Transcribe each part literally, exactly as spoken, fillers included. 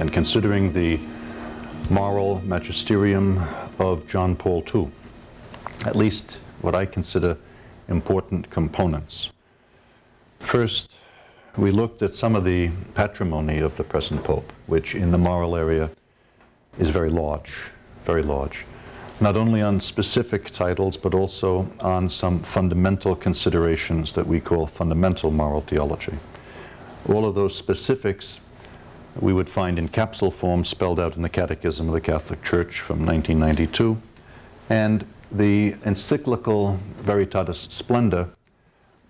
and considering the moral magisterium of John Paul the Second, at least what I consider important components. First, we looked at some of the patrimony of the present Pope, which in the moral area is very large, very large, not only on specific titles, but also on some fundamental considerations that we call fundamental moral theology. All of those specifics we would find in capsule form spelled out in the Catechism of the Catholic Church from nineteen ninety-two, and the encyclical Veritatis Splendor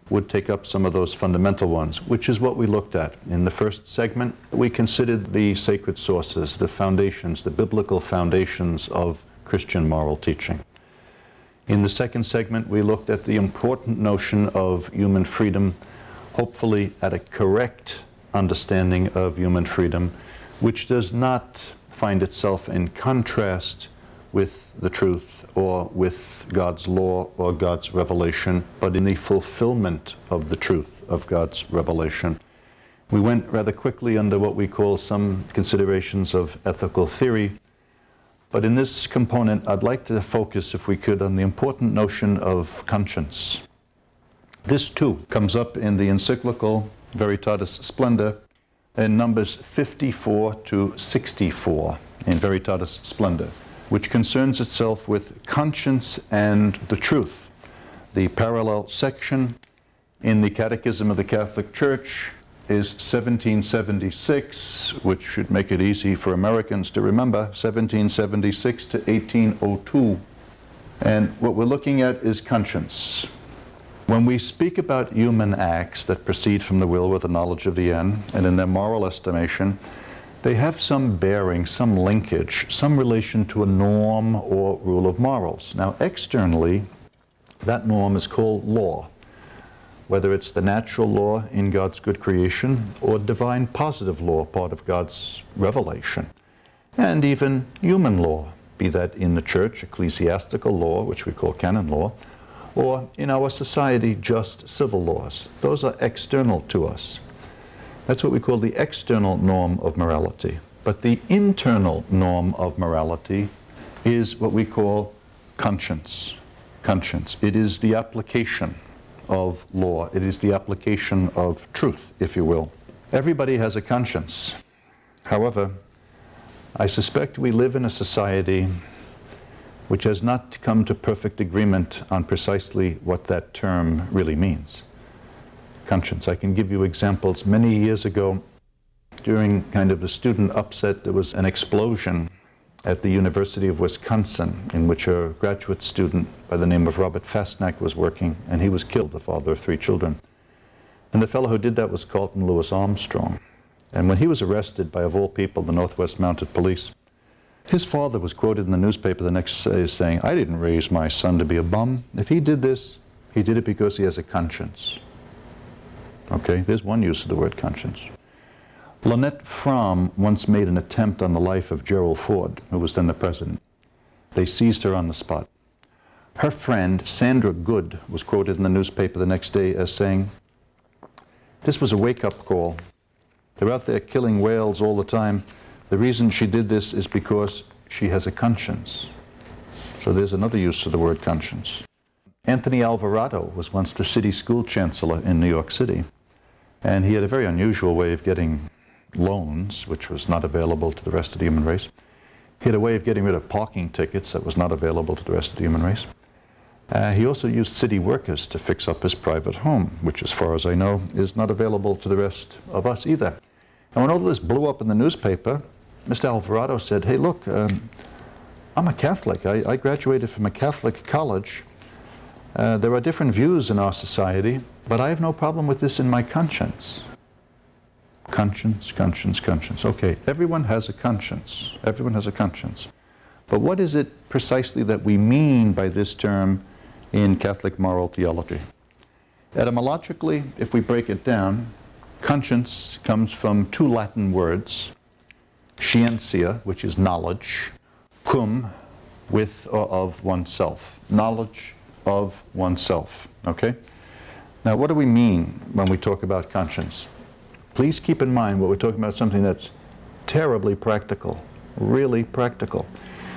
would take up some of those fundamental ones, which is what we looked at. In the first segment, we considered the sacred sources, the foundations, the biblical foundations of Christian moral teaching. In the second segment, we looked at the important notion of human freedom, hopefully at a correct understanding of human freedom, which does not find itself in contrast with the truth or with God's law or God's revelation, but in the fulfillment of the truth of God's revelation. We went rather quickly under what we call some considerations of ethical theory, but in this component I'd like to focus, if we could, on the important notion of conscience. This too comes up in the encyclical Veritatis Splendor in numbers fifty-four to sixty-four in Veritatis Splendor, which concerns itself with conscience and the truth. The parallel section in the Catechism of the Catholic Church is seventeen seventy-six, which should make it easy for Americans to remember, seventeen seventy-six to eighteen oh two. And what we're looking at is conscience. When we speak about human acts that proceed from the will with the knowledge of the end, and in their moral estimation, they have some bearing, some linkage, some relation to a norm or rule of morals. Now, externally, that norm is called law, whether it's the natural law in God's good creation or divine positive law, part of God's revelation, and even human law, be that in the church, ecclesiastical law, which we call canon law, or in our society, just civil laws. Those are external to us. That's what we call the external norm of morality. But the internal norm of morality is what we call conscience. Conscience. It is the application of law. It is the application of truth, if you will. Everybody has a conscience. However, I suspect we live in a society which has not come to perfect agreement on precisely what that term really means. Conscience. I can give you examples. Many years ago, during kind of a student upset, there was an explosion at the University of Wisconsin in which a graduate student by the name of Robert Fassnacht was working, and he was killed, the father of three children. And the fellow who did that was Carlton Louis Armstrong. And when he was arrested by, of all people, the Northwest Mounted Police, his father was quoted in the newspaper the next day as saying, "I didn't raise my son to be a bum. If he did this, he did it because he has a conscience." Okay, there's one use of the word conscience. Lynette Fromm once made an attempt on the life of Gerald Ford, who was then the president. They seized her on the spot. Her friend, Sandra Good, was quoted in the newspaper the next day as saying, "This was a wake-up call. They're out there killing whales all the time. The reason she did this is because she has a conscience." So there's another use of the word conscience. Anthony Alvarado was once the city school chancellor in New York City, and he had a very unusual way of getting loans, which was not available to the rest of the human race. He had a way of getting rid of parking tickets that was not available to the rest of the human race. Uh, he also used city workers to fix up his private home, which, as far as I know, is not available to the rest of us either. And when all this blew up in the newspaper, Mister Alvarado said, "Hey, look, um, I'm a Catholic. I, I graduated from a Catholic college. Uh, there are different views in our society, but I have no problem with this in my conscience." Conscience, conscience, conscience. Okay, everyone has a conscience. Everyone has a conscience. But what is it precisely that we mean by this term in Catholic moral theology? Etymologically, if we break it down, conscience comes from two Latin words, scientia, which is knowledge, cum, with or of oneself. Knowledge of oneself, okay? Now, what do we mean when we talk about conscience? Please keep in mind what we're talking about, something that's terribly practical, really practical.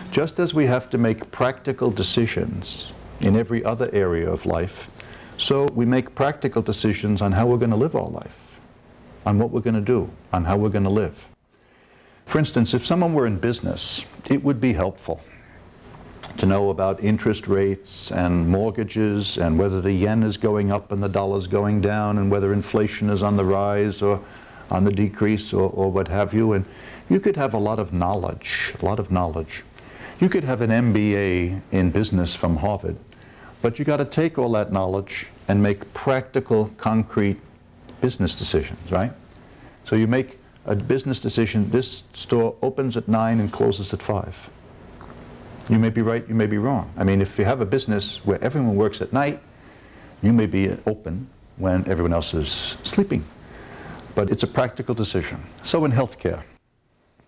Just as we have to make practical decisions in every other area of life, so we make practical decisions on how we're going to live our life, on what we're going to do, on how we're going to live. For instance, if someone were in business, it would be helpful to know about interest rates and mortgages and whether the yen is going up and the dollar's going down and whether inflation is on the rise or on the decrease or, or what have you. And you could have a lot of knowledge, a lot of knowledge. You could have an M B A in business from Harvard, but you got to take all that knowledge and make practical, concrete business decisions, right? So you make a business decision. This store opens at nine and closes at five. You may be right, you may be wrong. I mean, if you have a business where everyone works at night, you may be open when everyone else is sleeping. But it's a practical decision. So in healthcare,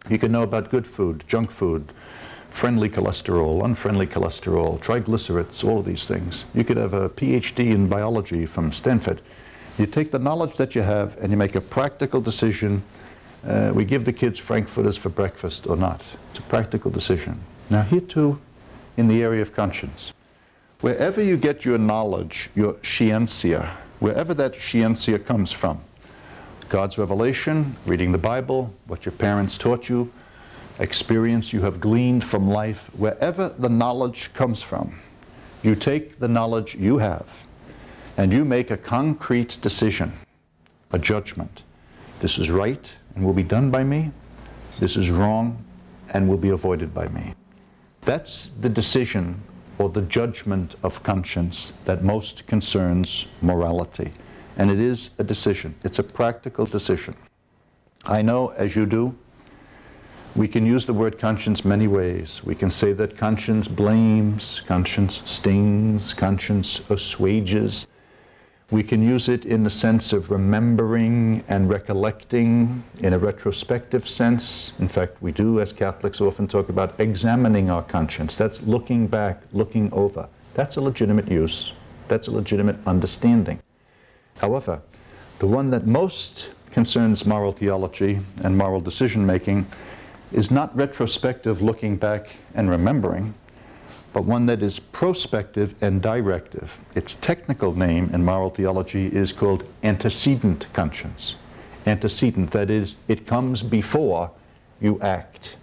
you can know about good food, junk food, friendly cholesterol, unfriendly cholesterol, triglycerides, all of these things. You could have a P H D in biology from Stanford. You take the knowledge that you have and you make a practical decision. Uh, we give the kids frankfurters for breakfast or not. It's a practical decision. Now here too, in the area of conscience, wherever you get your knowledge, your scientia, wherever that scientia comes from, God's revelation, reading the Bible, what your parents taught you, experience you have gleaned from life, wherever the knowledge comes from, you take the knowledge you have and you make a concrete decision, a judgment. This is right and will be done by me. This is wrong and will be avoided by me. That's the decision or the judgment of conscience that most concerns morality. And it is a decision. It's a practical decision. I know, as you do, we can use the word conscience many ways. We can say that conscience blames, conscience stings, conscience assuages. We can use it in the sense of remembering and recollecting in a retrospective sense. In fact, we do, as Catholics, often talk about examining our conscience. That's looking back, looking over. That's a legitimate use. That's a legitimate understanding. However, the one that most concerns moral theology and moral decision-making is not retrospective, looking back and remembering, but one that is prospective and directive. Its technical name in moral theology is called antecedent conscience. Antecedent, that is, it comes before you act.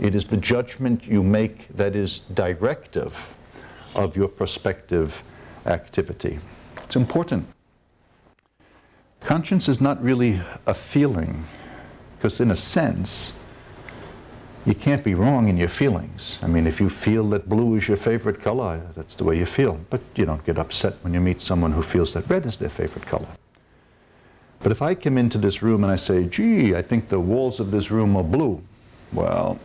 It is the judgment you make that is directive of your prospective activity. It's important. Conscience is not really a feeling, because in a sense, you can't be wrong in your feelings. I mean, if you feel that blue is your favorite color, that's the way you feel. But you don't get upset when you meet someone who feels that red is their favorite color. But if I come into this room and I say, gee, I think the walls of this room are blue. Well,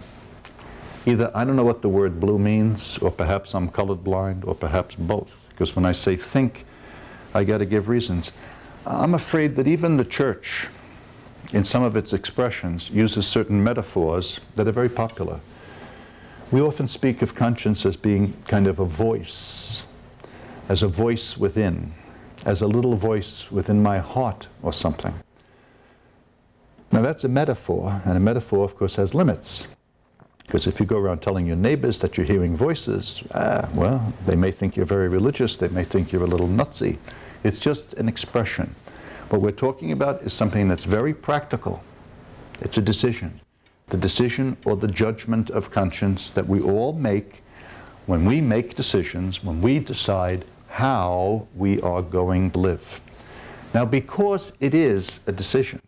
either I don't know what the word blue means, or perhaps I'm colorblind, or perhaps both. Because when I say think, I got to give reasons. I'm afraid that even the church, in some of its expressions, uses certain metaphors that are very popular. We often speak of conscience as being kind of a voice, as a voice within, as a little voice within my heart or something. Now that's a metaphor, and a metaphor, of course, has limits. Because if you go around telling your neighbors that you're hearing voices, ah, well, they may think you're very religious, they may think you're a little nutsy. It's just an expression. What we're talking about is something that's very practical. It's a decision. The decision or the judgment of conscience that we all make when we make decisions, when we decide how we are going to live. Now, because it is a decision,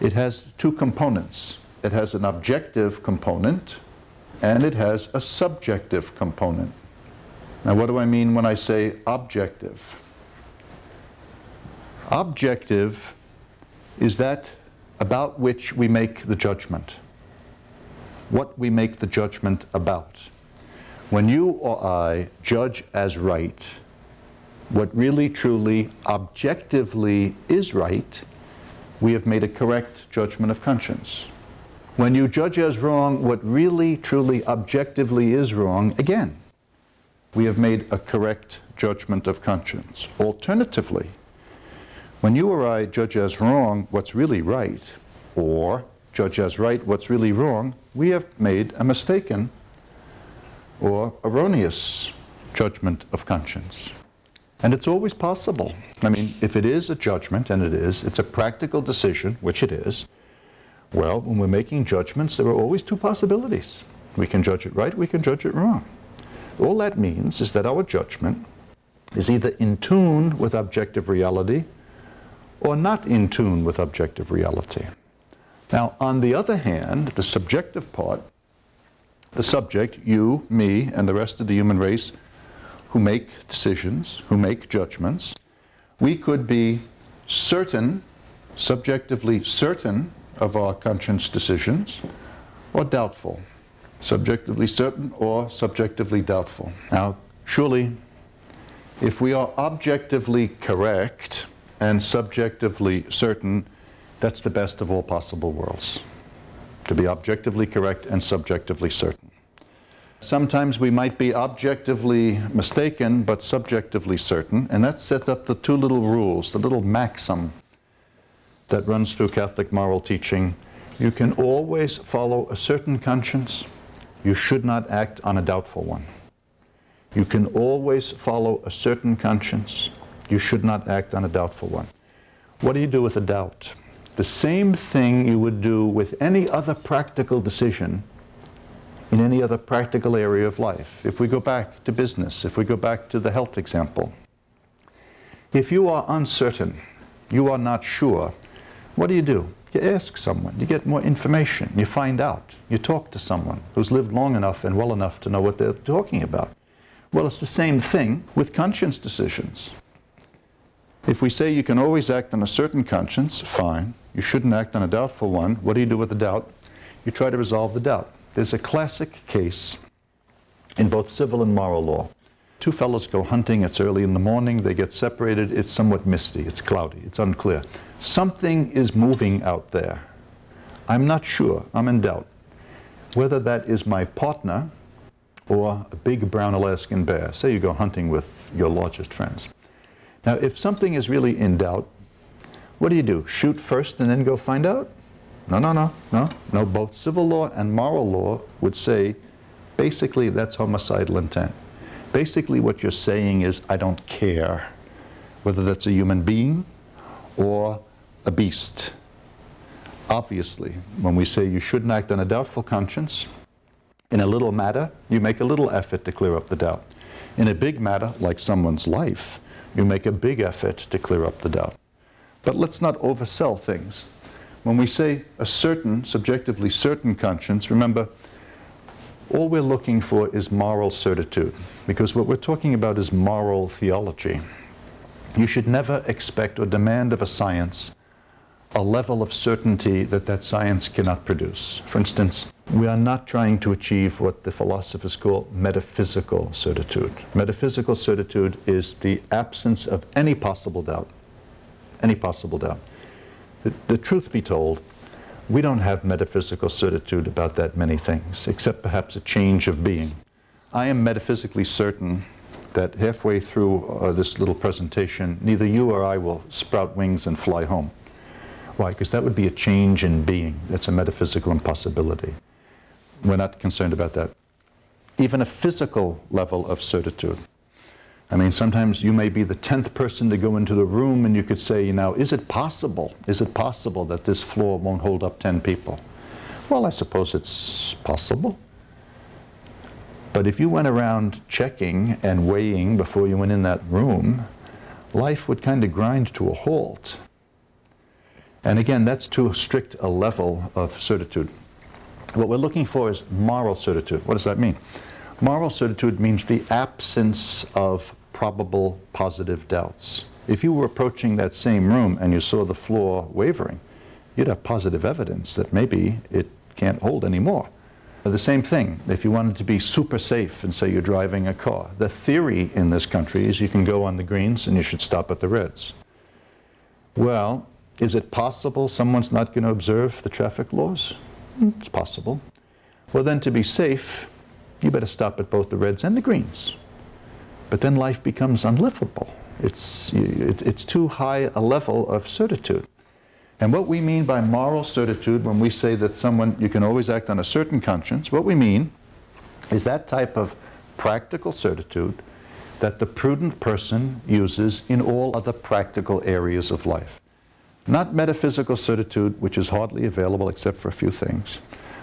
it has two components. It has an objective component and it has a subjective component. Now, what do I mean when I say objective? Objective is that about which we make the judgment, what we make the judgment about. When you or I judge as right what really, truly, objectively is right, we have made a correct judgment of conscience. When you judge as wrong what really, truly, objectively is wrong, again, we have made a correct judgment of conscience. Alternatively, when you or I judge as wrong what's really right, or judge as right what's really wrong, we have made a mistaken or erroneous judgment of conscience. And it's always possible. I mean, if it is a judgment, and it is, it's a practical decision, which it is, well, when we're making judgments, there are always two possibilities. We can judge it right, we can judge it wrong. All that means is that our judgment is either in tune with objective reality or not in tune with objective reality. Now, on the other hand, the subjective part, the subject, you, me, and the rest of the human race who make decisions, who make judgments, we could be certain, subjectively certain of our conscience decisions, or doubtful, subjectively certain or subjectively doubtful. Now, surely, if we are objectively correct and subjectively certain, that's the best of all possible worlds, to be objectively correct and subjectively certain. Sometimes we might be objectively mistaken, but subjectively certain, and that sets up the two little rules, the little maxim that runs through Catholic moral teaching. You can always follow a certain conscience. You should not act on a doubtful one. You can always follow a certain conscience. You should not act on a doubtful one. What do you do with a doubt? The same thing you would do with any other practical decision in any other practical area of life. If we go back to business, if we go back to the health example, if you are uncertain, you are not sure, what do you do? You ask someone, you get more information, you find out, you talk to someone who's lived long enough and well enough to know what they're talking about. Well, it's the same thing with conscience decisions. If we say you can always act on a certain conscience, fine. You shouldn't act on a doubtful one. What do you do with the doubt? You try to resolve the doubt. There's a classic case in both civil and moral law. Two fellows go hunting. It's early in the morning. They get separated. It's somewhat misty. It's cloudy. It's unclear. Something is moving out there. I'm not sure. I'm in doubt. Whether that is my partner or a big brown Alaskan bear. Say you go hunting with your largest friends. Now, if something is really in doubt, what do you do? Shoot first and then go find out? No, no, no, no, no. Both civil law and moral law would say, basically, that's homicidal intent. Basically, what you're saying is, I don't care whether that's a human being or a beast. Obviously, when we say you shouldn't act on a doubtful conscience, in a little matter, you make a little effort to clear up the doubt. In a big matter, like someone's life, you make a big effort to clear up the doubt. But let's not oversell things. When we say a certain, subjectively certain conscience, remember, all we're looking for is moral certitude, because what we're talking about is moral theology. You should never expect or demand of a science a level of certainty that that science cannot produce. For instance, we are not trying to achieve what the philosophers call metaphysical certitude. Metaphysical certitude is the absence of any possible doubt, any possible doubt. The, the truth be told, we don't have metaphysical certitude about that many things, except perhaps a change of being. I am metaphysically certain that halfway through uh, this little presentation, neither you or I will sprout wings and fly home. Why? Because that would be a change in being. That's a metaphysical impossibility. We're not concerned about that. Even a physical level of certitude. I mean, sometimes you may be the tenth person to go into the room and you could say, now, is it possible? Is it possible that this floor won't hold up ten people? Well, I suppose it's possible. But if you went around checking and weighing before you went in that room, life would kind of grind to a halt. And again, that's too strict a level of certitude. What we're looking for is moral certitude. What does that mean? Moral certitude means the absence of probable positive doubts. If you were approaching that same room and you saw the floor wavering, you'd have positive evidence that maybe it can't hold anymore. The same thing, if you wanted to be super safe and say you're driving a car, the theory in this country is you can go on the greens and you should stop at the reds. Well, is it possible someone's not going to observe the traffic laws? It's possible. Well, then to be safe, you better stop at both the reds and the greens. But then life becomes unlivable. It's, it's too high a level of certitude. And what we mean by moral certitude when we say that someone, you can always act on a certain conscience, what we mean is that type of practical certitude that the prudent person uses in all other practical areas of life. Not metaphysical certitude, which is hardly available except for a few things.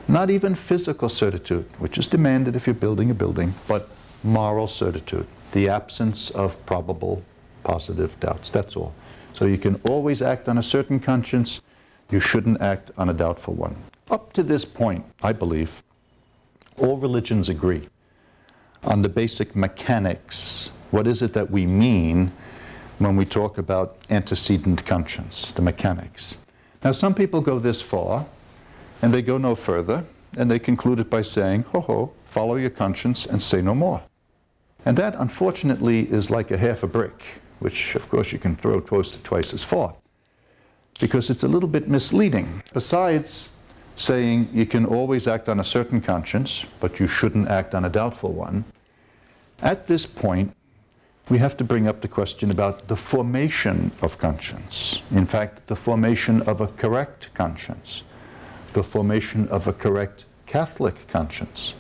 Not even physical certitude, which is demanded if you're building a building, but moral certitude, the absence of probable positive doubts, that's all. So you can always act on a certain conscience. You shouldn't act on a doubtful one. Up to this point, I believe, all religions agree on the basic mechanics. What is it that we mean when we talk about antecedent conscience, the mechanics? Now, some people go this far, and they go no further, and they conclude it by saying, ho, ho, follow your conscience and say no more. And that, unfortunately, is like a half a brick, which, of course, you can throw twice, twice as far, because it's a little bit misleading. Besides saying you can always act on a certain conscience, but you shouldn't act on a doubtful one, at this point, we have to bring up the question about the formation of conscience. In fact, the formation of a correct conscience, the formation of a correct Catholic conscience.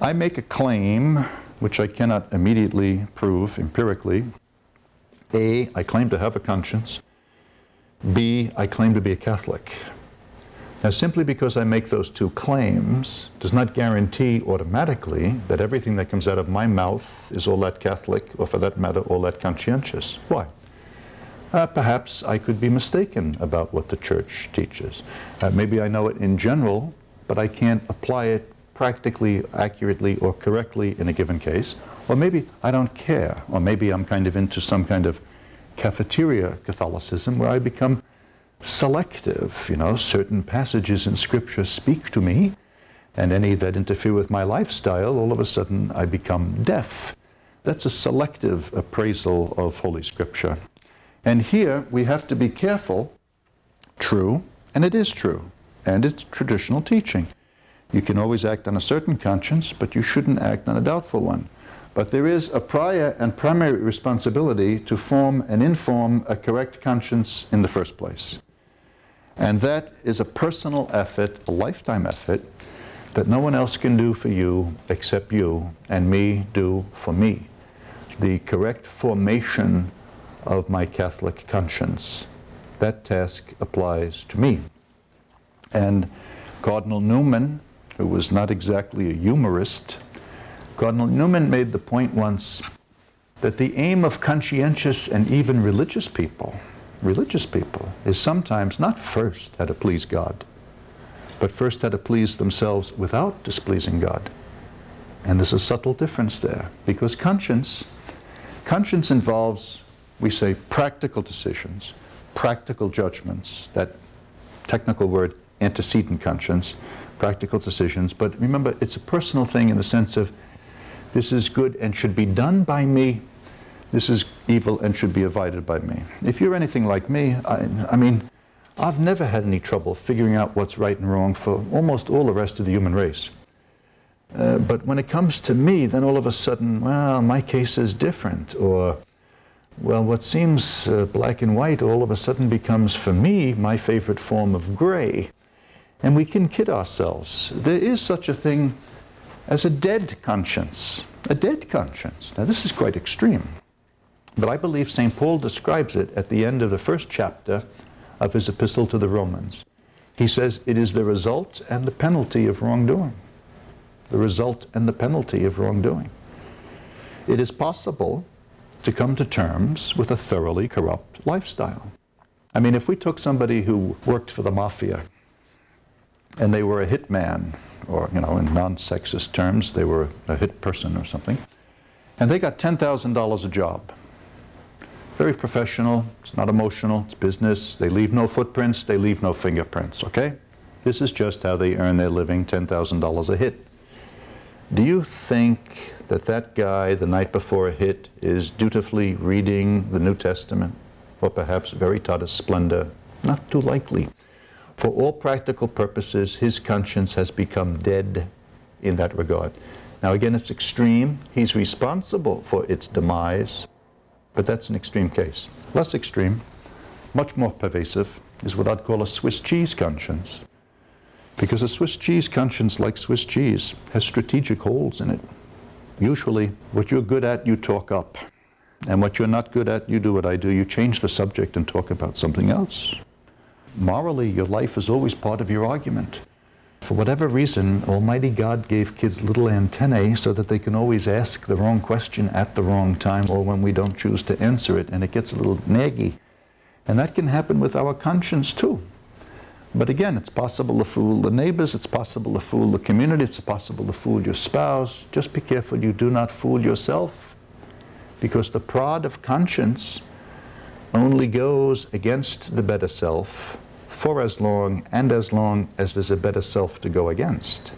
I make a claim, which I cannot immediately prove empirically. A, I claim to have a conscience. B, I claim to be a Catholic. Now, simply because I make those two claims does not guarantee automatically that everything that comes out of my mouth is all that Catholic, or for that matter, all that conscientious. Why? Uh, perhaps I could be mistaken about what the Church teaches. Uh, maybe I know it in general, but I can't apply it practically, accurately, or correctly in a given case. Or maybe I don't care, or maybe I'm kind of into some kind of cafeteria Catholicism where I become selective. You know, certain passages in Scripture speak to me, and any that interfere with my lifestyle, all of a sudden I become deaf. That's a selective appraisal of Holy Scripture. And here we have to be careful. True, and it is true, and it's traditional teaching. You can always act on a certain conscience, but you shouldn't act on a doubtful one. But there is a prior and primary responsibility to form and inform a correct conscience in the first place. And that is a personal effort, a lifetime effort, that no one else can do for you except you and me do for me. The correct formation of my Catholic conscience. That task applies to me. And Cardinal Newman, who was not exactly a humorist, Cardinal Newman made the point once that the aim of conscientious and even religious people, religious people, is sometimes not first how to please God, but first how to please themselves without displeasing God. And there's a subtle difference there, because conscience, conscience involves, we say, practical decisions, practical judgments, that technical word, antecedent conscience, practical decisions. But remember, it's a personal thing in the sense of, this is good and should be done by me. This is evil and should be avoided by me. If you're anything like me, I, I mean, I've never had any trouble figuring out what's right and wrong for almost all the rest of the human race. Uh, but when it comes to me, then all of a sudden, well, my case is different. Or, well, what seems uh, black and white all of a sudden becomes, for me, my favorite form of gray. And we can kid ourselves. There is such a thing as a dead conscience, a dead conscience. Now, this is quite extreme, but I believe Saint Paul describes it at the end of the first chapter of his epistle to the Romans. He says it is the result and the penalty of wrongdoing. The result and the penalty of wrongdoing. It is possible to come to terms with a thoroughly corrupt lifestyle. I mean, if we took somebody who worked for the mafia, and they were a hit man, or, you know, in non-sexist terms, they were a hit person or something, and they got ten thousand dollars a job. very professional, it's not emotional, it's business. They leave no footprints, they leave no fingerprints, okay? This is just how they earn their living, ten thousand dollars a hit. Do you think that that guy the night before a hit is dutifully reading the New Testament, or perhaps Veritatis Splendor? Not too likely. For all practical purposes, his conscience has become dead in that regard. Now again, it's extreme. He's responsible for its demise, but that's an extreme case. Less extreme, much more pervasive, is what I'd call a Swiss cheese conscience. Because a Swiss cheese conscience, like Swiss cheese, has strategic holes in it. Usually, what you're good at, you talk up. And what you're not good at, you do what I do. You change the subject and talk about something else. Morally, your life is always part of your argument. For whatever reason, Almighty God gave kids little antennae so that they can always ask the wrong question at the wrong time or when we don't choose to answer it, and it gets a little naggy. And that can happen with our conscience, too. But again, it's possible to fool the neighbors, it's possible to fool the community, it's possible to fool your spouse. Just be careful you do not fool yourself, because the prod of conscience only goes against the better self for as long and as long as there's a better self to go against.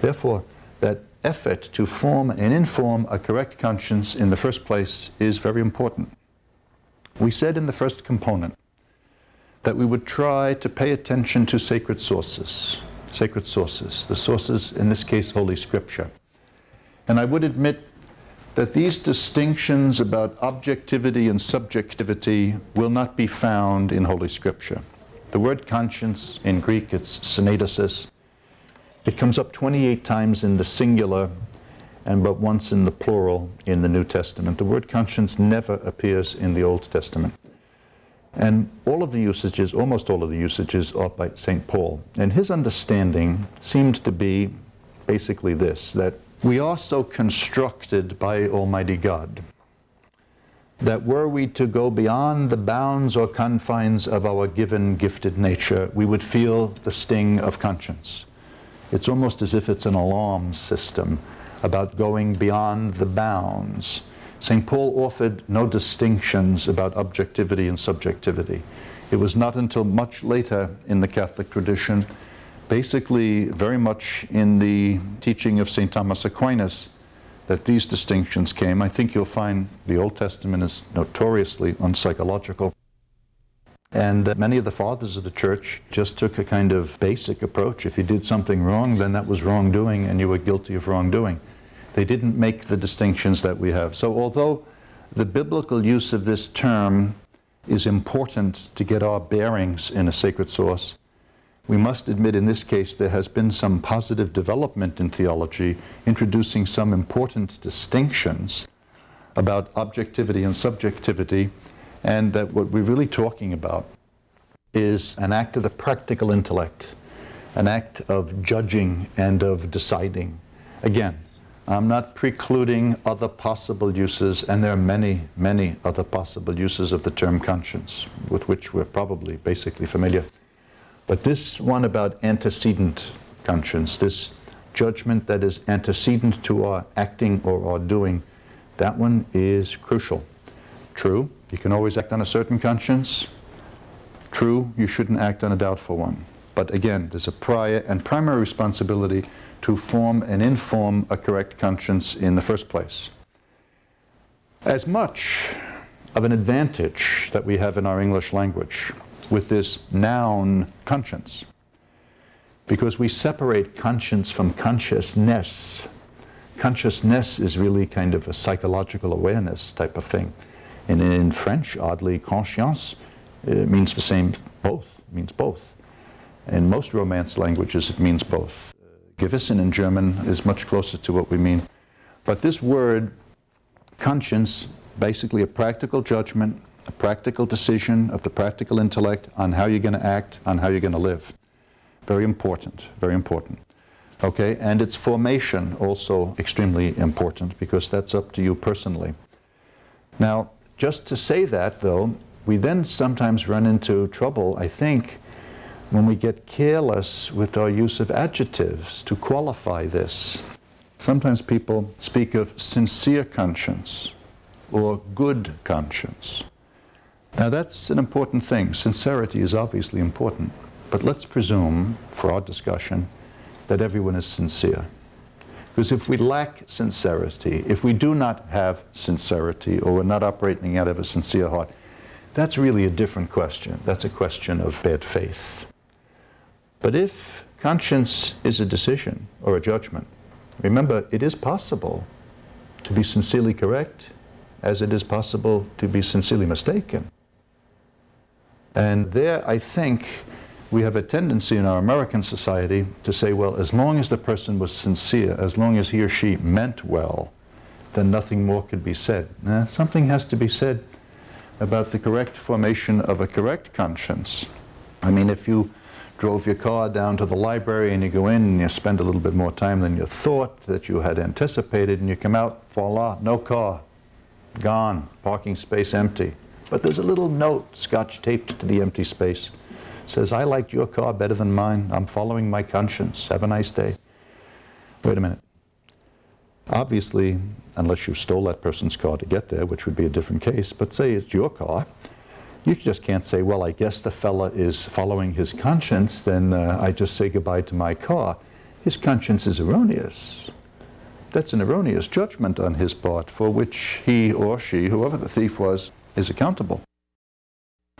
Therefore, that effort to form and inform a correct conscience in the first place is very important. We said in the first component that we would try to pay attention to sacred sources, sacred sources, the sources, in this case, Holy Scripture. And I would admit that these distinctions about objectivity and subjectivity will not be found in Holy Scripture. The word conscience, in Greek, it's syneidesis. It comes up twenty-eight times in the singular and but once in the plural in the New Testament. The word conscience never appears in the Old Testament. And all of the usages, almost all of the usages, are by Saint Paul. And his understanding seemed to be basically this, that we are so constructed by Almighty God that were we to go beyond the bounds or confines of our given gifted nature, we would feel the sting of conscience. It's almost as if it's an alarm system about going beyond the bounds. Saint Paul offered no distinctions about objectivity and subjectivity. It was not until much later in the Catholic tradition, basically very much in the teaching of Saint Thomas Aquinas, that these distinctions came. I think you'll find the Old Testament is notoriously unpsychological. And uh, many of the fathers of the church just took a kind of basic approach. If you did something wrong, then that was wrongdoing and you were guilty of wrongdoing. They didn't make the distinctions that we have. So although the biblical use of this term is important to get our bearings in a sacred source, we must admit in this case there has been some positive development in theology, introducing some important distinctions about objectivity and subjectivity, and that what we're really talking about is an act of the practical intellect, an act of judging and of deciding. Again, I'm not precluding other possible uses, and there are many, many other possible uses of the term conscience, with which we're probably basically familiar. But this one about antecedent conscience, this judgment that is antecedent to our acting or our doing, that one is crucial. True, you can always act on a certain conscience. True, you shouldn't act on a doubtful one. But again, there's a prior and primary responsibility to form and inform a correct conscience in the first place. As much of an advantage that we have in our English language with this noun conscience, because we separate conscience from consciousness. Consciousness is really kind of a psychological awareness type of thing. And in French, oddly, conscience it means the same, both, it means both. In most Romance languages, it means both. Gewissen in German is much closer to what we mean. But this word, conscience, basically a practical judgment, a practical decision of the practical intellect on how you're going to act, on how you're going to live. Very important, very important. Okay, and its formation also extremely important because that's up to you personally. Now, just to say that, though, we then sometimes run into trouble, I think, when we get careless with our use of adjectives to qualify this. Sometimes people speak of sincere conscience, or good conscience. Now that's an important thing. Sincerity is obviously important, but let's presume for our discussion that everyone is sincere. Because if we lack sincerity, if we do not have sincerity, or we're not operating out of a sincere heart, that's really a different question. That's a question of bad faith. But if conscience is a decision or a judgment, remember, it is possible to be sincerely correct as it is possible to be sincerely mistaken. And there, I think, we have a tendency in our American society to say, well, as long as the person was sincere, as long as he or she meant well, then nothing more could be said. Now, something has to be said about the correct formation of a correct conscience. I mean, if you drove your car down to the library and you go in and you spend a little bit more time than you thought that you had anticipated, and you come out, voila, no car, gone, parking space empty. But there's a little note scotch taped to the empty space. It says, I liked your car better than mine. I'm following my conscience. Have a nice day. Wait a minute. Obviously, unless you stole that person's car to get there, which would be a different case, but say it's your car, you just can't say, well, I guess the fella is following his conscience, then uh, I just say goodbye to my car. His conscience is erroneous. That's an erroneous judgment on his part for which he or she, whoever the thief was, is accountable.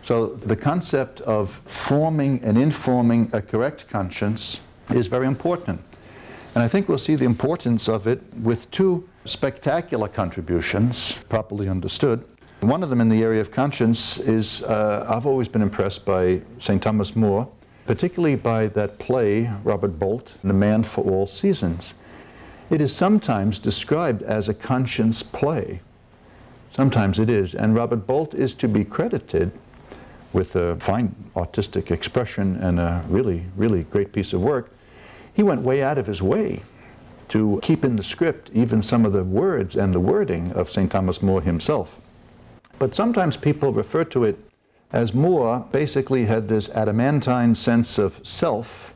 So the concept of forming and informing a correct conscience is very important. And I think we'll see the importance of it with two spectacular contributions, properly understood. One of them in the area of conscience is, uh, I've always been impressed by Saint Thomas More, particularly by that play, Robert Bolt, The Man for All Seasons. It is sometimes described as a conscience play. Sometimes it is. And Robert Bolt is to be credited with a fine artistic expression and a really, really great piece of work. He went way out of his way to keep in the script even some of the words and the wording of Saint Thomas More himself. But sometimes people refer to it as Moore basically had this adamantine sense of self.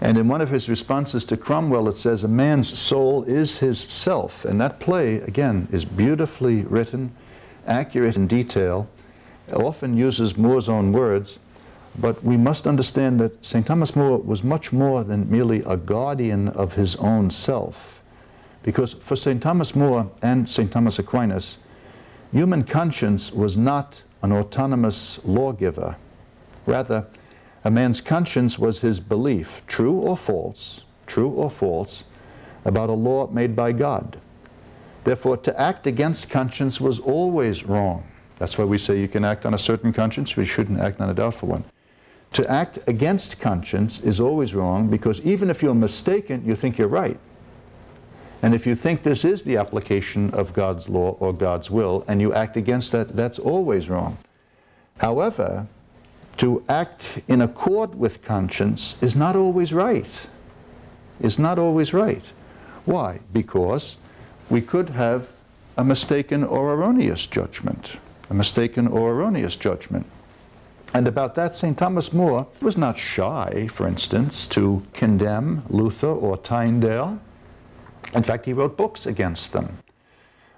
And in one of his responses to Cromwell, it says, a man's soul is his self. And that play, again, is beautifully written, accurate in detail, often uses Moore's own words. But we must understand that Saint Thomas More was much more than merely a guardian of his own self. Because for Saint Thomas More and Saint Thomas Aquinas, human conscience was not an autonomous lawgiver. Rather, a man's conscience was his belief, true or false, true or false, about a law made by God. Therefore, to act against conscience was always wrong. That's why we say you can act on a certain conscience, but you shouldn't act on a doubtful one. To act against conscience is always wrong, because even if you're mistaken, you think you're right. And if you think this is the application of God's law or God's will, and you act against that, that's always wrong. However, to act in accord with conscience is not always right. It's not always right. Why? Because we could have a mistaken or erroneous judgment. A mistaken or erroneous judgment. And about that, Saint Thomas More was not shy, for instance, to condemn Luther or Tyndale. In fact, he wrote books against them.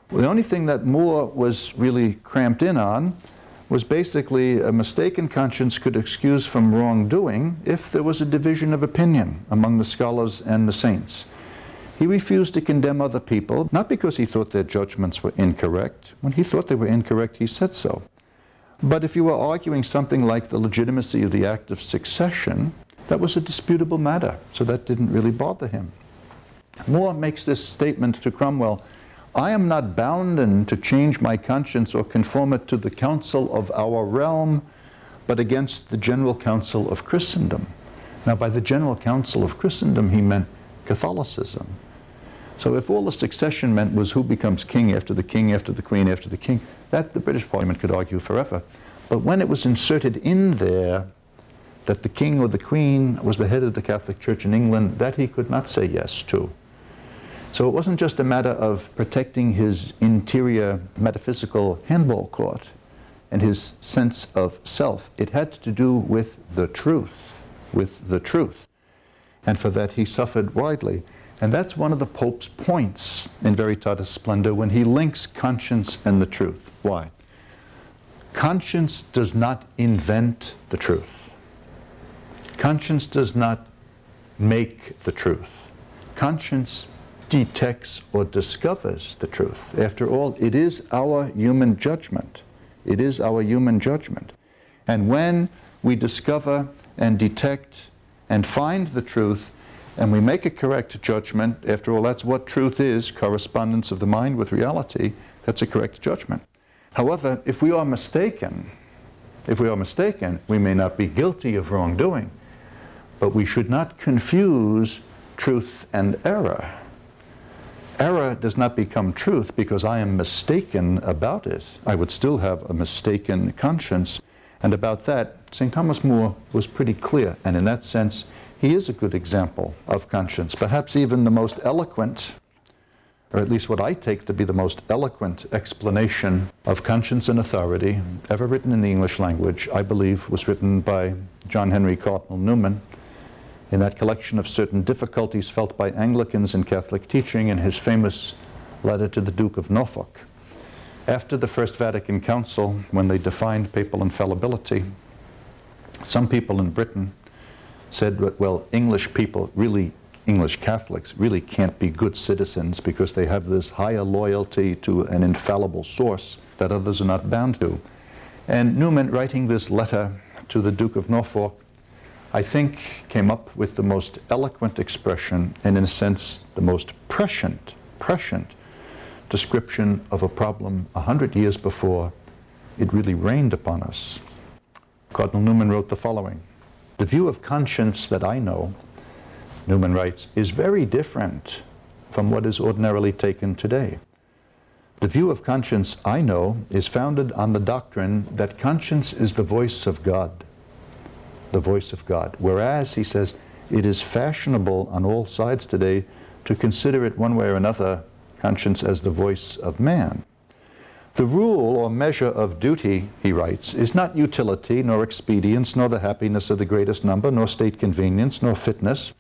The only thing that Moore was really cramped in on was basically a mistaken conscience could excuse from wrongdoing if there was a division of opinion among the scholars and the saints. He refused to condemn other people, not because he thought their judgments were incorrect. When he thought they were incorrect, he said so. But if you were arguing something like the legitimacy of the act of succession, that was a disputable matter, so that didn't really bother him. Moore makes this statement to Cromwell, I am not bounden to change my conscience or conform it to the counsel of our realm, but against the general counsel of Christendom. Now, by the general counsel of Christendom, he meant Catholicism. So if all the succession meant was who becomes king after the king, after the queen, after the king, that the British Parliament could argue forever. But when it was inserted in there that the king or the queen was the head of the Catholic Church in England, that he could not say yes to. So it wasn't just a matter of protecting his interior metaphysical handball court and his sense of self. It had to do with the truth, with the truth. and for that he suffered widely. And that's one of the Pope's points in Veritatis Splendor when he links conscience and the truth. Why? Conscience does not invent the truth. Conscience does not make the truth. Conscience detects or discovers the truth. After all, it is our human judgment. It is our human judgment. And when we discover and detect and find the truth, and we make a correct judgment, after all, that's what truth is, correspondence of the mind with reality, that's a correct judgment. However, if we are mistaken, if we are mistaken, we may not be guilty of wrongdoing, but we should not confuse truth and error. Error does not become truth because I am mistaken about it. I would still have a mistaken conscience. And about that, Saint Thomas More was pretty clear. And in that sense, he is a good example of conscience, perhaps even the most eloquent, or at least what I take to be the most eloquent explanation of conscience and authority ever written in the English language, I believe, was written by John Henry Cardinal Newman in that collection of certain difficulties felt by Anglicans in Catholic teaching in his famous letter to the Duke of Norfolk. After the First Vatican Council, when they defined papal infallibility, some people in Britain said, well, English people really English Catholics really can't be good citizens because they have this higher loyalty to an infallible source that others are not bound to. And Newman, writing this letter to the Duke of Norfolk, I think came up with the most eloquent expression and, in a sense, the most prescient, prescient description of a problem a hundred years before it really rained upon us. Cardinal Newman wrote the following: "The view of conscience that I know," Newman writes, "is very different from what is ordinarily taken today. The view of conscience I know is founded on the doctrine that conscience is the voice of God, the voice of God. Whereas," he says, "it is fashionable on all sides today to consider it one way or another, conscience as the voice of man. The rule or measure of duty," he writes, "is not utility, nor expedience, nor the happiness of the greatest number, nor state convenience, nor fitness.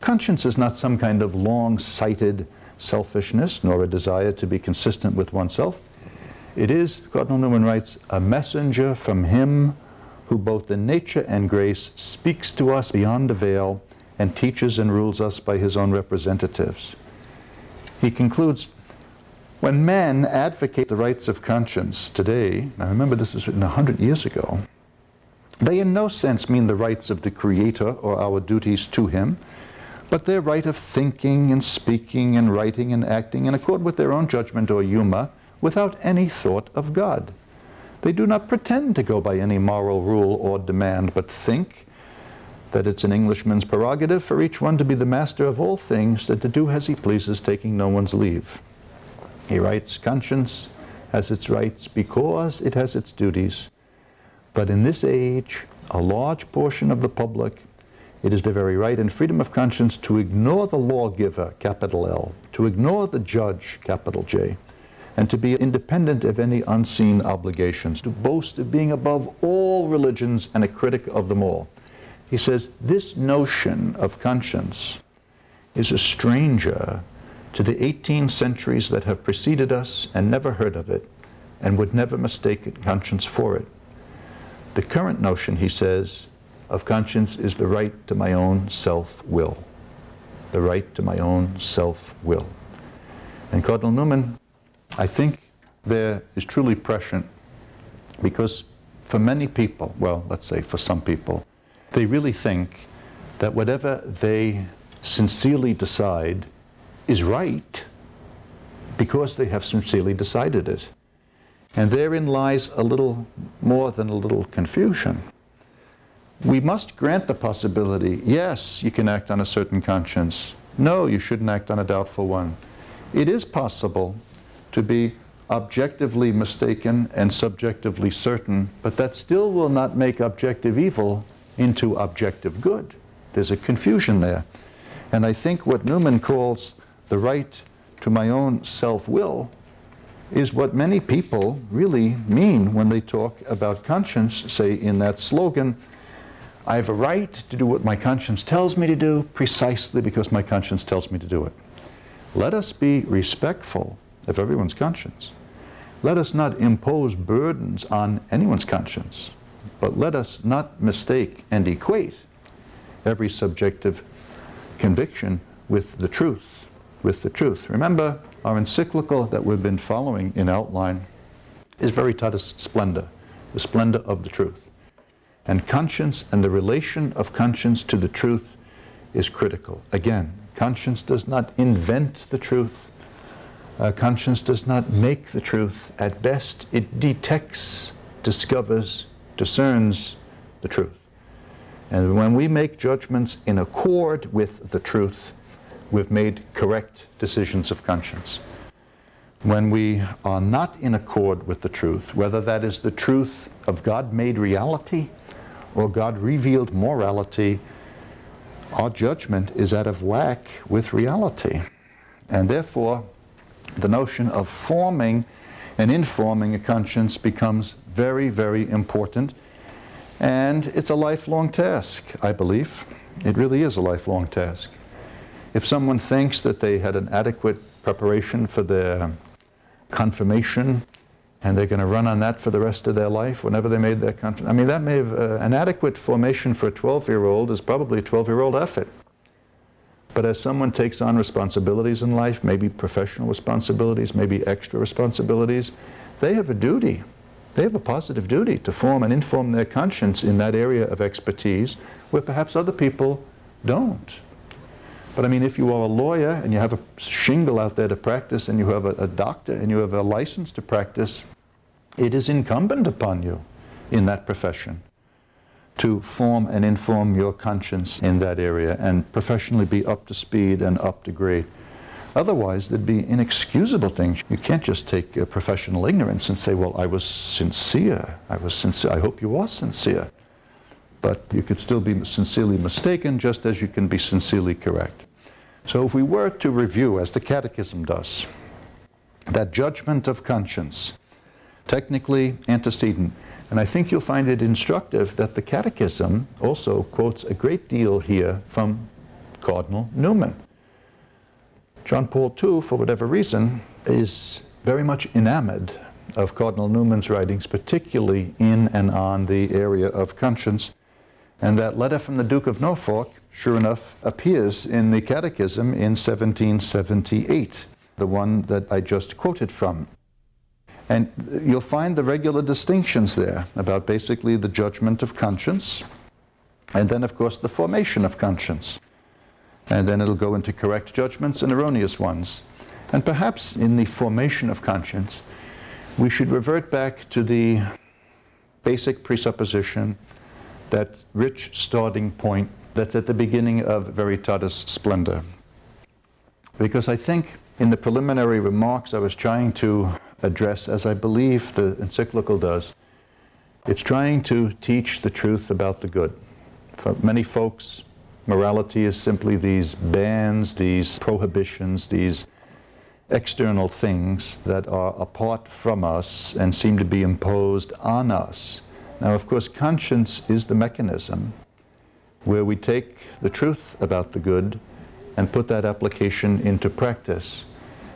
Conscience is not some kind of long-sighted selfishness, nor a desire to be consistent with oneself. It is," Cardinal Newman writes, "a messenger from Him who both in nature and grace speaks to us beyond the veil and teaches and rules us by His own representatives." He concludes, "When men advocate the rights of conscience today," now remember this was written a hundred years ago, "they in no sense mean the rights of the Creator or our duties to Him, but their right of thinking and speaking and writing and acting in accord with their own judgment or humor, without any thought of God. They do not pretend to go by any moral rule or demand, but think that it's an Englishman's prerogative for each one to be the master of all things, that to do as he pleases, taking no one's leave." He writes, "Conscience has its rights because it has its duties, but in this age, a large portion of the public, it is the very right and freedom of conscience to ignore the lawgiver, capital L, to ignore the judge, capital J, and to be independent of any unseen obligations, to boast of being above all religions and a critic of them all." He says, this notion of conscience is a stranger to the eighteen centuries that have preceded us and never heard of it and would never mistake conscience for it. The current notion, he says, of conscience is the right to my own self-will. The right to my own self-will. And Cardinal Newman, I think, there is truly prescient, because for many people, well, let's say for some people, they really think that whatever they sincerely decide is right because they have sincerely decided it. And therein lies a little more than a little confusion. We must grant the possibility, yes, you can act on a certain conscience. No, you shouldn't act on a doubtful one. It is possible to be objectively mistaken and subjectively certain, but that still will not make objective evil into objective good. There's a confusion there. And I think what Newman calls the right to my own self-will is what many people really mean when they talk about conscience, say in that slogan, I have a right to do what my conscience tells me to do precisely because my conscience tells me to do it. Let us be respectful of everyone's conscience. Let us not impose burdens on anyone's conscience, but let us not mistake and equate every subjective conviction with the truth, with the truth. Remember, our encyclical that we've been following in outline is Veritatis Splendor, the splendor of the truth. And conscience and the relation of conscience to the truth is critical. Again, conscience does not invent the truth. Uh, conscience does not make the truth. At best, it detects, discovers, discerns the truth. And when we make judgments in accord with the truth, we've made correct decisions of conscience. When we are not in accord with the truth, whether that is the truth of God-made reality or God-revealed morality, our judgment is out of whack with reality. And therefore, the notion of forming and informing a conscience becomes very, very important. And it's a lifelong task, I believe. It really is a lifelong task. If someone thinks that they had an adequate preparation for their confirmation, and they're going to run on that for the rest of their life whenever they made their confirmation. I mean, that may have, uh, an adequate formation for a twelve-year-old is probably a twelve-year-old effort. But as someone takes on responsibilities in life, maybe professional responsibilities, maybe extra responsibilities, they have a duty. They have a positive duty to form and inform their conscience in that area of expertise where perhaps other people don't. But I mean, if you are a lawyer and you have a shingle out there to practice and you have a, a doctor and you have a license to practice, it is incumbent upon you in that profession to form and inform your conscience in that area and professionally be up to speed and up to grade. Otherwise, there'd be inexcusable things. You can't just take a professional ignorance and say, well, I was sincere. I was sincere. I hope you are sincere. But you could still be sincerely mistaken, just as you can be sincerely correct. So if we were to review, as the Catechism does, that judgment of conscience, technically antecedent, and I think you'll find it instructive that the Catechism also quotes a great deal here from Cardinal Newman. John Paul the Second, for whatever reason, is very much enamored of Cardinal Newman's writings, particularly in and on the area of conscience. And that letter from the Duke of Norfolk, sure enough, appears in the Catechism in seventeen seventy-eight, the one that I just quoted from. And you'll find the regular distinctions there about basically the judgment of conscience, and then, of course, the formation of conscience. And then it'll go into correct judgments and erroneous ones. And perhaps in the formation of conscience, we should revert back to the basic presupposition, that rich starting point that's at the beginning of Veritatis Splendor. Because I think in the preliminary remarks I was trying to address, as I believe the encyclical does, it's trying to teach the truth about the good. For many folks, morality is simply these bans, these prohibitions, these external things that are apart from us and seem to be imposed on us. Now, of course, conscience is the mechanism where we take the truth about the good and put that application into practice.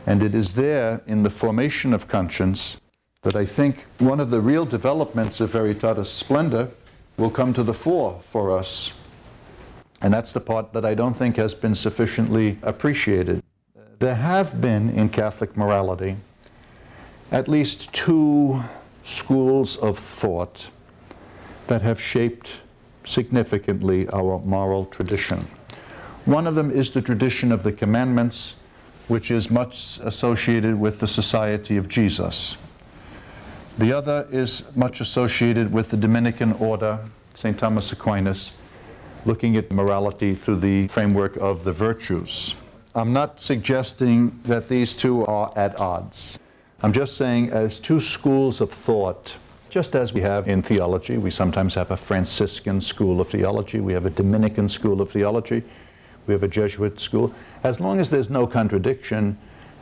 And it is there, in the formation of conscience, that I think one of the real developments of Veritatis Splendor will come to the fore for us. And that's the part that I don't think has been sufficiently appreciated. There have been, in Catholic morality, at least two schools of thought that have shaped significantly our moral tradition. One of them is the tradition of the commandments, which is much associated with the Society of Jesus. The other is much associated with the Dominican order, Saint Thomas Aquinas, looking at morality through the framework of the virtues. I'm not suggesting that these two are at odds. I'm just saying, as two schools of thought, just as we have in theology, we sometimes have a Franciscan school of theology, we have a Dominican school of theology, we have a Jesuit school. As long as there's no contradiction,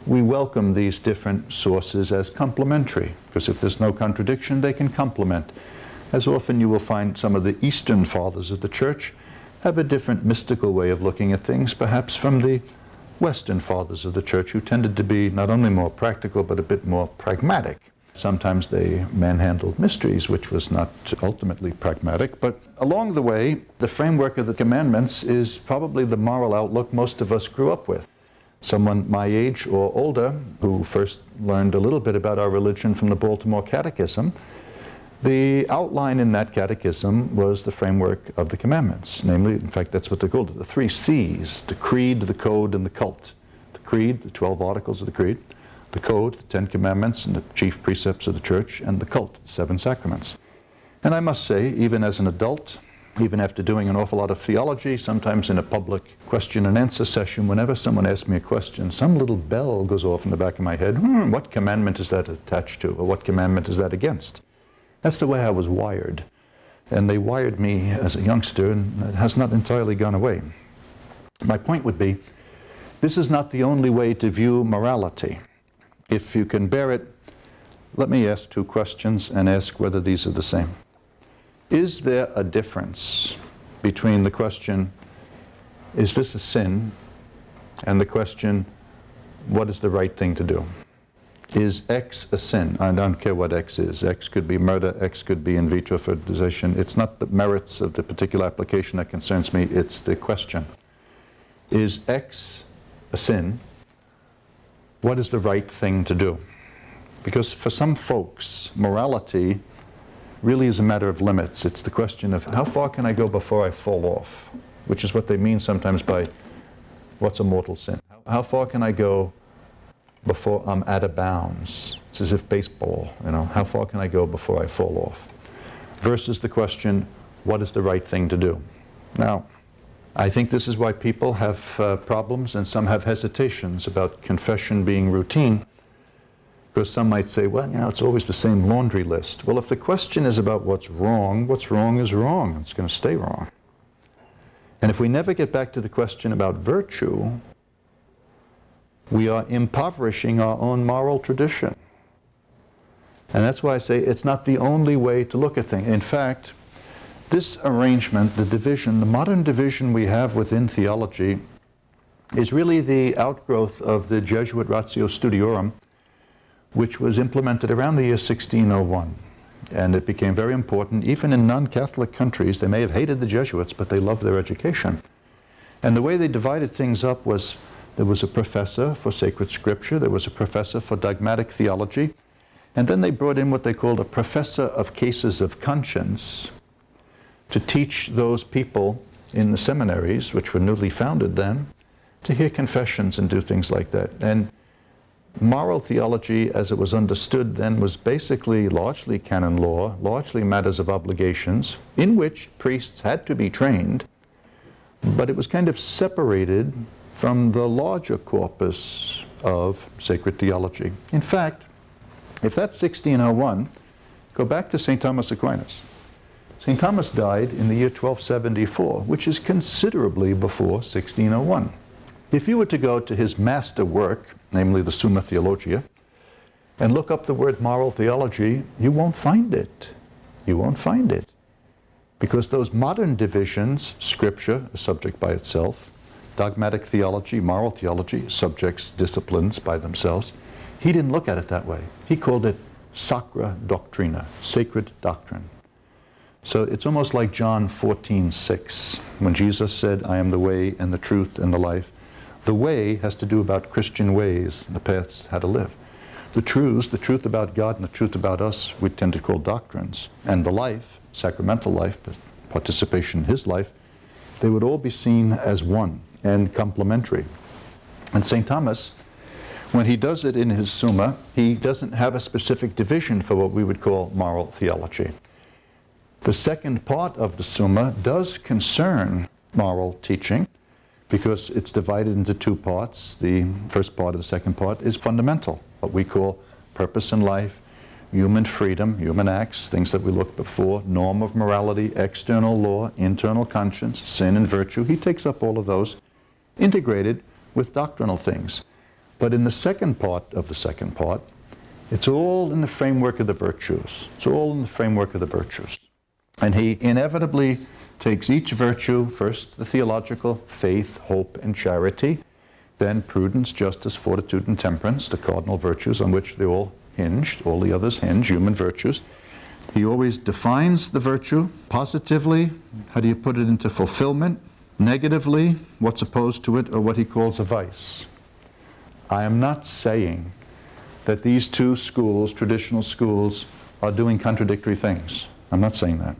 we welcome these different sources as complementary, because if there's no contradiction, they can complement. as often you will find some of the Eastern Fathers of the Church have a different mystical way of looking at things, perhaps from the Western Fathers of the Church, who tended to be not only more practical, but a bit more pragmatic. Sometimes they manhandled mysteries, which was not ultimately pragmatic. But along the way, the framework of the commandments is probably the moral outlook most of us grew up with. Someone my age or older who first learned a little bit about our religion from the Baltimore Catechism, the outline in that catechism was the framework of the commandments. Namely, in fact, that's what they're called, the three C's, the creed, the code, and the cult. The creed, the twelve articles of the creed, the code, the Ten Commandments, and the chief precepts of the Church, and the cult, the seven sacraments. And I must say, even as an adult, even after doing an awful lot of theology, sometimes in a public question and answer session, whenever someone asks me a question, some little bell goes off in the back of my head. Hmm, what commandment is that attached to, or what commandment is that against? That's the way I was wired, and they wired me as a youngster, and it has not entirely gone away. My point would be, this is not the only way to view morality. If you can bear it, let me ask two questions and ask whether these are the same. Is there a difference between the question, is this a sin, and the question, what is the right thing to do? Is X a sin? I don't care what X is. X could be murder, X could be in vitro fertilization. It's not the merits of the particular application that concerns me, it's the question. Is X a sin? What is the right thing to do? Because for some folks, morality really is a matter of limits. It's the question of how far can I go before I fall off, which is what they mean sometimes by what's a mortal sin. How far can I go before I'm out of bounds? It's as if baseball, you know, how far can I go before I fall off? Versus the question, what is the right thing to do? Now, I think this is why people have uh, problems and some have hesitations about confession being routine, because some might say, well, you know, it's always the same laundry list. Well, if the question is about what's wrong, what's wrong is wrong. It's going to stay wrong. And if we never get back to the question about virtue, we are impoverishing our own moral tradition. And that's why I say it's not the only way to look at things. In fact, this arrangement, the division, the modern division we have within theology is really the outgrowth of the Jesuit Ratio Studiorum, which was implemented around the year sixteen oh one. And it became very important, even in non-Catholic countries. They may have hated the Jesuits, but they loved their education. And the way they divided things up was, there was a professor for sacred scripture, there was a professor for dogmatic theology, and then they brought in what they called a professor of cases of conscience to teach those people in the seminaries, which were newly founded then, to hear confessions and do things like that. And moral theology, as it was understood then, was basically largely canon law, largely matters of obligations, in which priests had to be trained, but it was kind of separated from the larger corpus of sacred theology. In fact, if that's sixteen oh one, go back to Saint Thomas Aquinas. Saint Thomas died in the year twelve seventy-four, which is considerably before sixteen oh one. If you were to go to his master work, namely the Summa Theologiae, and look up the word moral theology, you won't find it. You won't find it. Because those modern divisions, scripture, a subject by itself, dogmatic theology, moral theology, subjects, disciplines by themselves. He didn't look at it that way. He called it Sacra Doctrina, sacred doctrine. So it's almost like John fourteen six, when Jesus said, I am the way and the truth and the life. The way has to do about Christian ways, the paths, how to live. The truths, the truth about God and the truth about us, we tend to call doctrines. And the life, sacramental life, participation in his life, they would all be seen as one and complementary. And Saint Thomas, when he does it in his Summa, he doesn't have a specific division for what we would call moral theology. The second part of the Summa does concern moral teaching because it's divided into two parts. The first part of the second part is fundamental, what we call purpose in life, human freedom, human acts, things that we looked before, norm of morality, external law, internal conscience, sin and virtue. He takes up all of those, integrated with doctrinal things. But in the second part of the second part, it's all in the framework of the virtues. It's all in the framework of the virtues. And he inevitably takes each virtue, first the theological, faith, hope, and charity, then prudence, justice, fortitude, and temperance, the cardinal virtues on which they all hinge, all the others hinge, human virtues. He always defines the virtue positively, how do you put it into fulfillment, negatively, what's opposed to it, or what he calls a vice. I am not saying that these two schools, traditional schools, are doing contradictory things. I'm not saying that.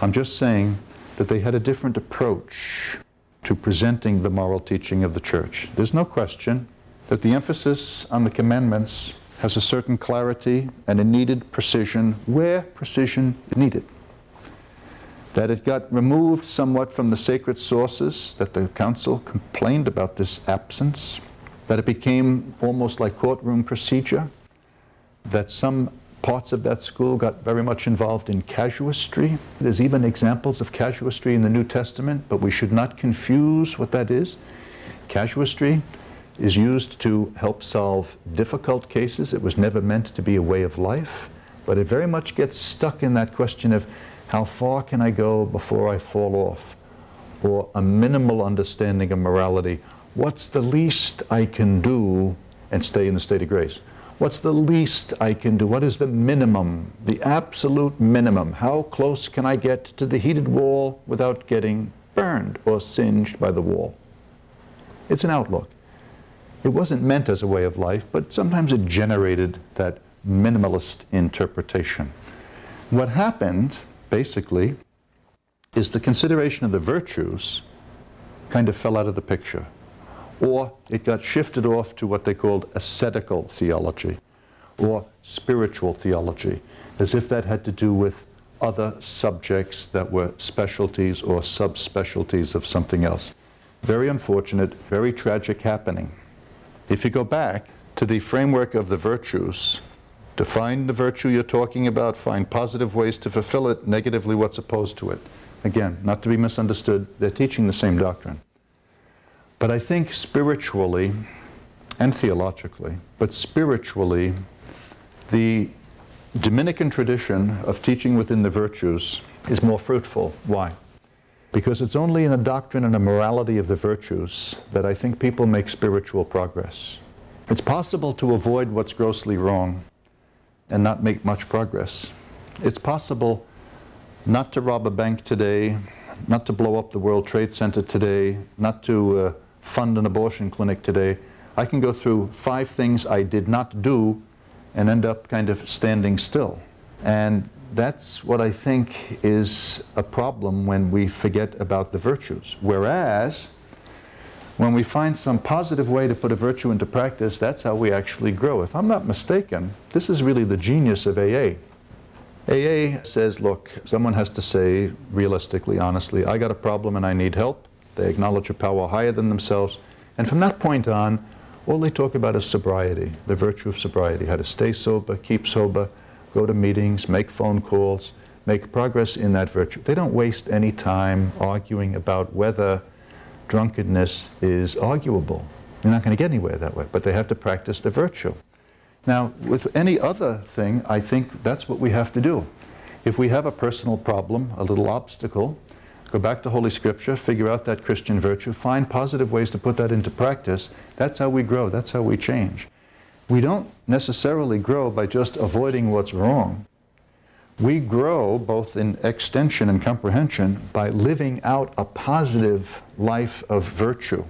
I'm just saying that they had a different approach to presenting the moral teaching of the Church. There's no question that the emphasis on the commandments has a certain clarity and a needed precision where precision is needed. That it got removed somewhat from the sacred sources, that the council complained about this absence, that it became almost like courtroom procedure, that some parts of that school got very much involved in casuistry. There's even examples of casuistry in the New Testament, but we should not confuse what that is. Casuistry is used to help solve difficult cases. It was never meant to be a way of life, but it very much gets stuck in that question of how far can I go before I fall off, or a minimal understanding of morality. What's the least I can do and stay in the state of grace? What's the least I can do? What is the minimum, the absolute minimum? How close can I get to the heated wall without getting burned or singed by the wall? It's an outlook. It wasn't meant as a way of life, but sometimes it generated that minimalist interpretation. What happened, basically, is the consideration of the virtues kind of fell out of the picture. Or it got shifted off to what they called ascetical theology or spiritual theology, as if that had to do with other subjects that were specialties or subspecialties of something else. Very unfortunate, very tragic happening. If you go back to the framework of the virtues, define the virtue you're talking about, find positive ways to fulfill it, negatively what's opposed to it. Again, not to be misunderstood, they're teaching the same doctrine. But I think spiritually and theologically, but spiritually, the Dominican tradition of teaching within the virtues is more fruitful. Why? Because it's only in the doctrine and the morality of the virtues that I think people make spiritual progress. It's possible to avoid what's grossly wrong and not make much progress. It's possible not to rob a bank today, not to blow up the World Trade Center today, not to uh, fund an abortion clinic today. I can go through five things I did not do and end up kind of standing still. And that's what I think is a problem when we forget about the virtues. Whereas, when we find some positive way to put a virtue into practice, that's how we actually grow. If I'm not mistaken, this is really the genius of A A. A A says, look, someone has to say realistically, honestly, I got a problem and I need help. They acknowledge a power higher than themselves. And from that point on, all they talk about is sobriety, the virtue of sobriety, how to stay sober, keep sober, go to meetings, make phone calls, make progress in that virtue. They don't waste any time arguing about whether drunkenness is arguable. You're not going to get anywhere that way, but they have to practice the virtue. Now, with any other thing, I think that's what we have to do. If we have a personal problem, a little obstacle, go back to Holy Scripture, figure out that Christian virtue, find positive ways to put that into practice. That's how we grow. That's how we change. We don't necessarily grow by just avoiding what's wrong. We grow, both in extension and comprehension, by living out a positive life of virtue.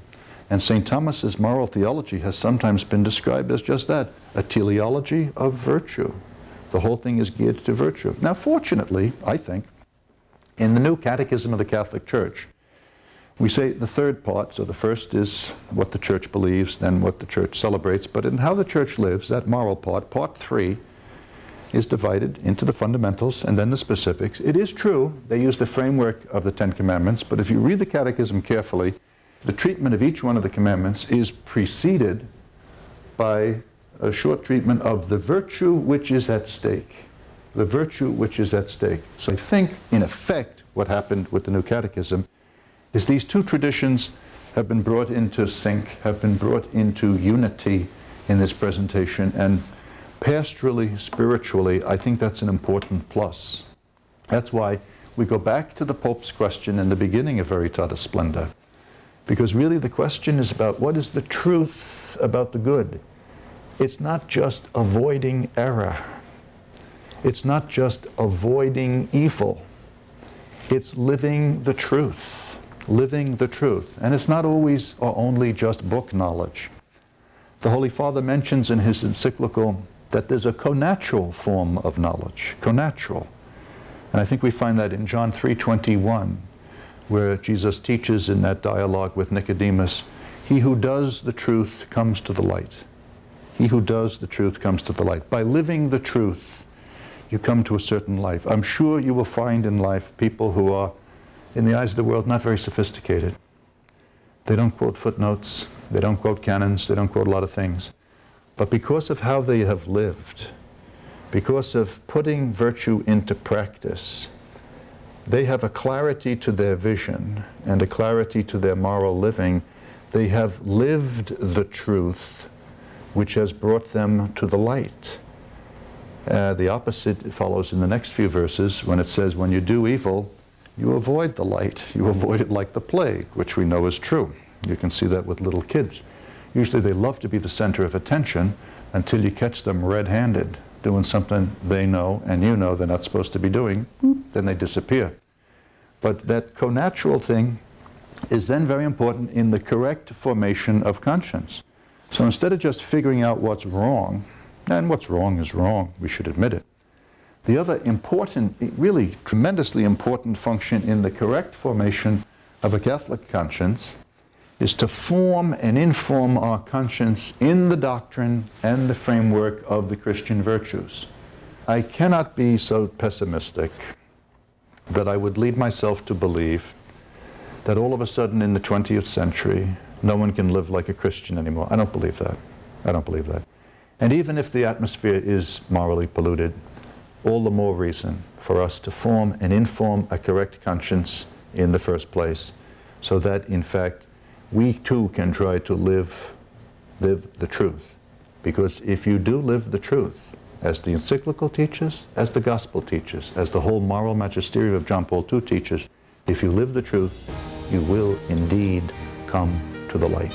And Saint Thomas's moral theology has sometimes been described as just that, a teleology of virtue. The whole thing is geared to virtue. Now, fortunately, I think, in the new Catechism of the Catholic Church, we say the third part, so the first is what the Church believes, then what the Church celebrates, but in how the Church lives, that moral part, part three, is divided into the fundamentals and then the specifics. It is true, they use the framework of the Ten Commandments, but if you read the Catechism carefully, the treatment of each one of the commandments is preceded by a short treatment of the virtue which is at stake. The virtue which is at stake. So I think, in effect, what happened with the new catechism is these two traditions have been brought into sync, have been brought into unity in this presentation. And pastorally, spiritually, I think that's an important plus. That's why we go back to the Pope's question in the beginning of Veritatis Splendor, because really the question is about what is the truth about the good. It's not just avoiding error. It's not just avoiding evil. It's living the truth, living the truth. And it's not always or only just book knowledge. The Holy Father mentions in his encyclical that there's a connatural form of knowledge, connatural. And I think we find that in John three twenty-one, where Jesus teaches in that dialogue with Nicodemus, he who does the truth comes to the light. He who does the truth comes to the light. By living the truth, you come to a certain life. I'm sure you will find in life people who are, in the eyes of the world, not very sophisticated. They don't quote footnotes. They don't quote canons. They don't quote a lot of things. But because of how they have lived, because of putting virtue into practice, they have a clarity to their vision and a clarity to their moral living. They have lived the truth, which has brought them to the light. Uh, the opposite follows in the next few verses when it says, when you do evil, you avoid the light. You avoid it like the plague, which we know is true. You can see that with little kids. Usually they love to be the center of attention until you catch them red-handed, doing something they know and you know they're not supposed to be doing. Then they disappear. But that connatural thing is then very important in the correct formation of conscience. So instead of just figuring out what's wrong, and what's wrong is wrong, we should admit it, the other important, really tremendously important function in the correct formation of a Catholic conscience is to form and inform our conscience in the doctrine and the framework of the Christian virtues. I cannot be so pessimistic that I would lead myself to believe that all of a sudden in the twentieth century, no one can live like a Christian anymore. I don't believe that. I don't believe that. And even if the atmosphere is morally polluted, all the more reason for us to form and inform a correct conscience in the first place, so that, in fact, we too can try to live, live the truth. Because if you do live the truth, as the encyclical teaches, as the gospel teaches, as the whole moral magisterium of John Paul the Second teaches, if you live the truth, you will indeed come to the light.